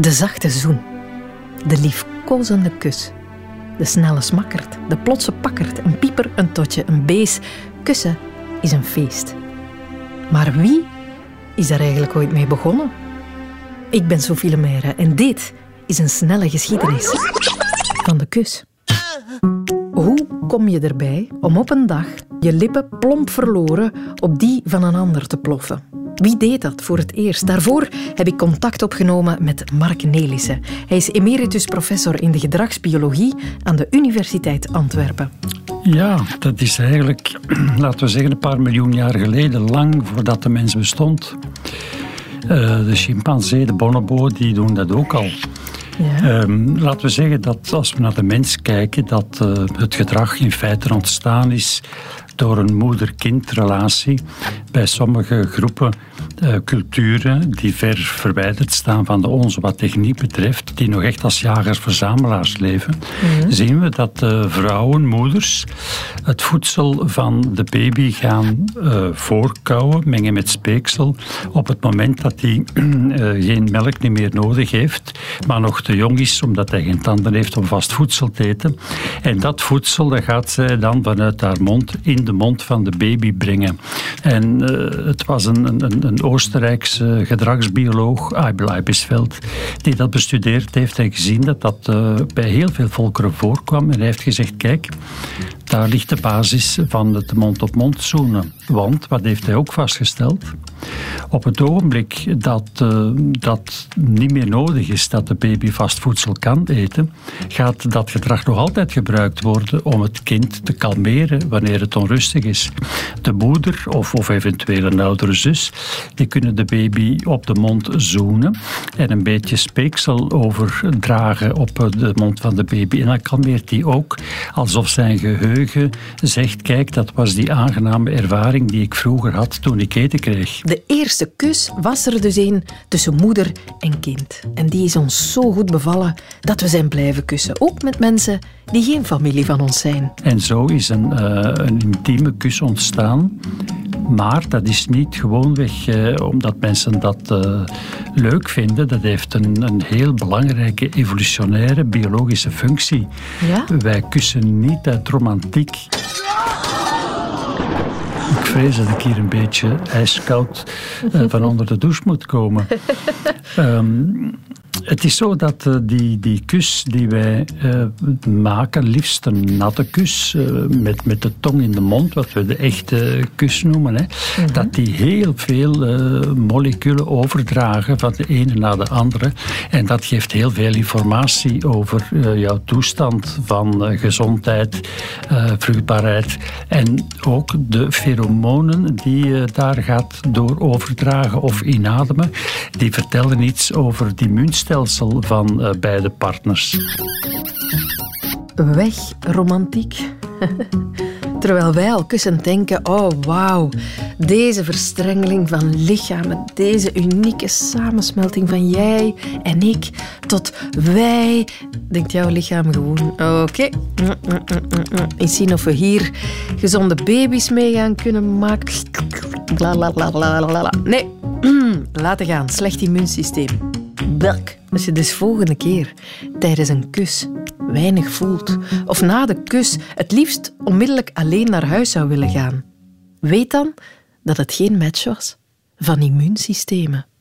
De zachte zoen, de liefkozende kus, de snelle smakkert, de plotse pakkert, een pieper, een totje, een bees. Kussen is een feest. Maar wie is daar eigenlijk ooit mee begonnen? Ik ben Sophie Lemaire en dit is een snelle geschiedenis van de kus. Hoe kom je erbij om op een dag je lippen plomp verloren op die van een ander te ploffen? Wie deed dat voor het eerst? Daarvoor heb ik contact opgenomen met Mark Nelissen. Hij is emeritus professor in de gedragsbiologie aan de Universiteit Antwerpen. Ja, dat is eigenlijk, laten we zeggen, een paar miljoen jaar geleden, lang voordat de mens bestond. De chimpansee, de bonobo, die doen dat ook al. Ja. Laten we zeggen dat als we naar de mens kijken, dat het gedrag in feite ontstaan is door een moeder-kindrelatie. Bij sommige groepen, culturen die ver verwijderd staan van de onze wat techniek betreft, die nog echt als jagers-verzamelaars leven, zien we dat vrouwen, moeders, het voedsel van de baby gaan voorkouwen, mengen met speeksel, op het moment dat hij geen melk niet meer nodig heeft, maar nog te jong is, omdat hij geen tanden heeft om vast voedsel te eten. En dat voedsel, dat gaat zij dan vanuit haar mond in de mond van de baby brengen. En het was een Oostenrijkse gedragsbioloog, Aibisveld, die dat bestudeerd heeft en gezien dat dat bij heel veel volkeren voorkwam. En hij heeft gezegd, kijk, daar ligt de basis van het mond-op-mond zoenen. Want, wat heeft hij ook vastgesteld? Op het ogenblik dat dat niet meer nodig is, dat de baby vast voedsel kan eten, gaat dat gedrag nog altijd gebruikt worden om het kind te kalmeren wanneer het onrustig is. De moeder of eventueel een oudere zus, die kunnen de baby op de mond zoenen en een beetje speeksel overdragen op de mond van de baby. En dan kalmeert die ook, alsof zijn geheugen zegt, kijk, dat was die aangename ervaring die ik vroeger had toen ik eten kreeg. De eerste kus was er dus een tussen moeder en kind. En die is ons zo goed bevallen dat we zijn blijven kussen. Ook met mensen die geen familie van ons zijn. En zo is een intieme kus ontstaan. Maar dat is niet gewoonweg omdat mensen dat leuk vinden. Dat heeft een heel belangrijke evolutionaire biologische functie. Ja? Wij kussen niet uit romantiek. Ik vrees dat ik hier een beetje ijskoud van onder de douche moet komen. Het is zo dat die kus die wij maken, liefst een natte kus, met de tong in de mond, wat we de echte kus noemen, hè, dat die heel veel moleculen overdragen van de ene naar de andere. En dat geeft heel veel informatie over jouw toestand van gezondheid, vruchtbaarheid en ook de pheromonen die je daar gaat door overdragen of inademen. Die vertellen iets over het immuunstelsel van beide partners. Weg, romantiek. Terwijl wij al kussend denken, oh wauw, deze verstrengeling van lichamen, deze unieke samensmelting van jij en ik tot wij, denkt jouw lichaam gewoon, oké, eens zien of we hier gezonde baby's mee gaan kunnen maken. Nee, laten gaan, slecht immuunsysteem. Belk. Als je dus volgende keer tijdens een kus weinig voelt of na de kus het liefst onmiddellijk alleen naar huis zou willen gaan, weet dan dat het geen match was van immuunsystemen.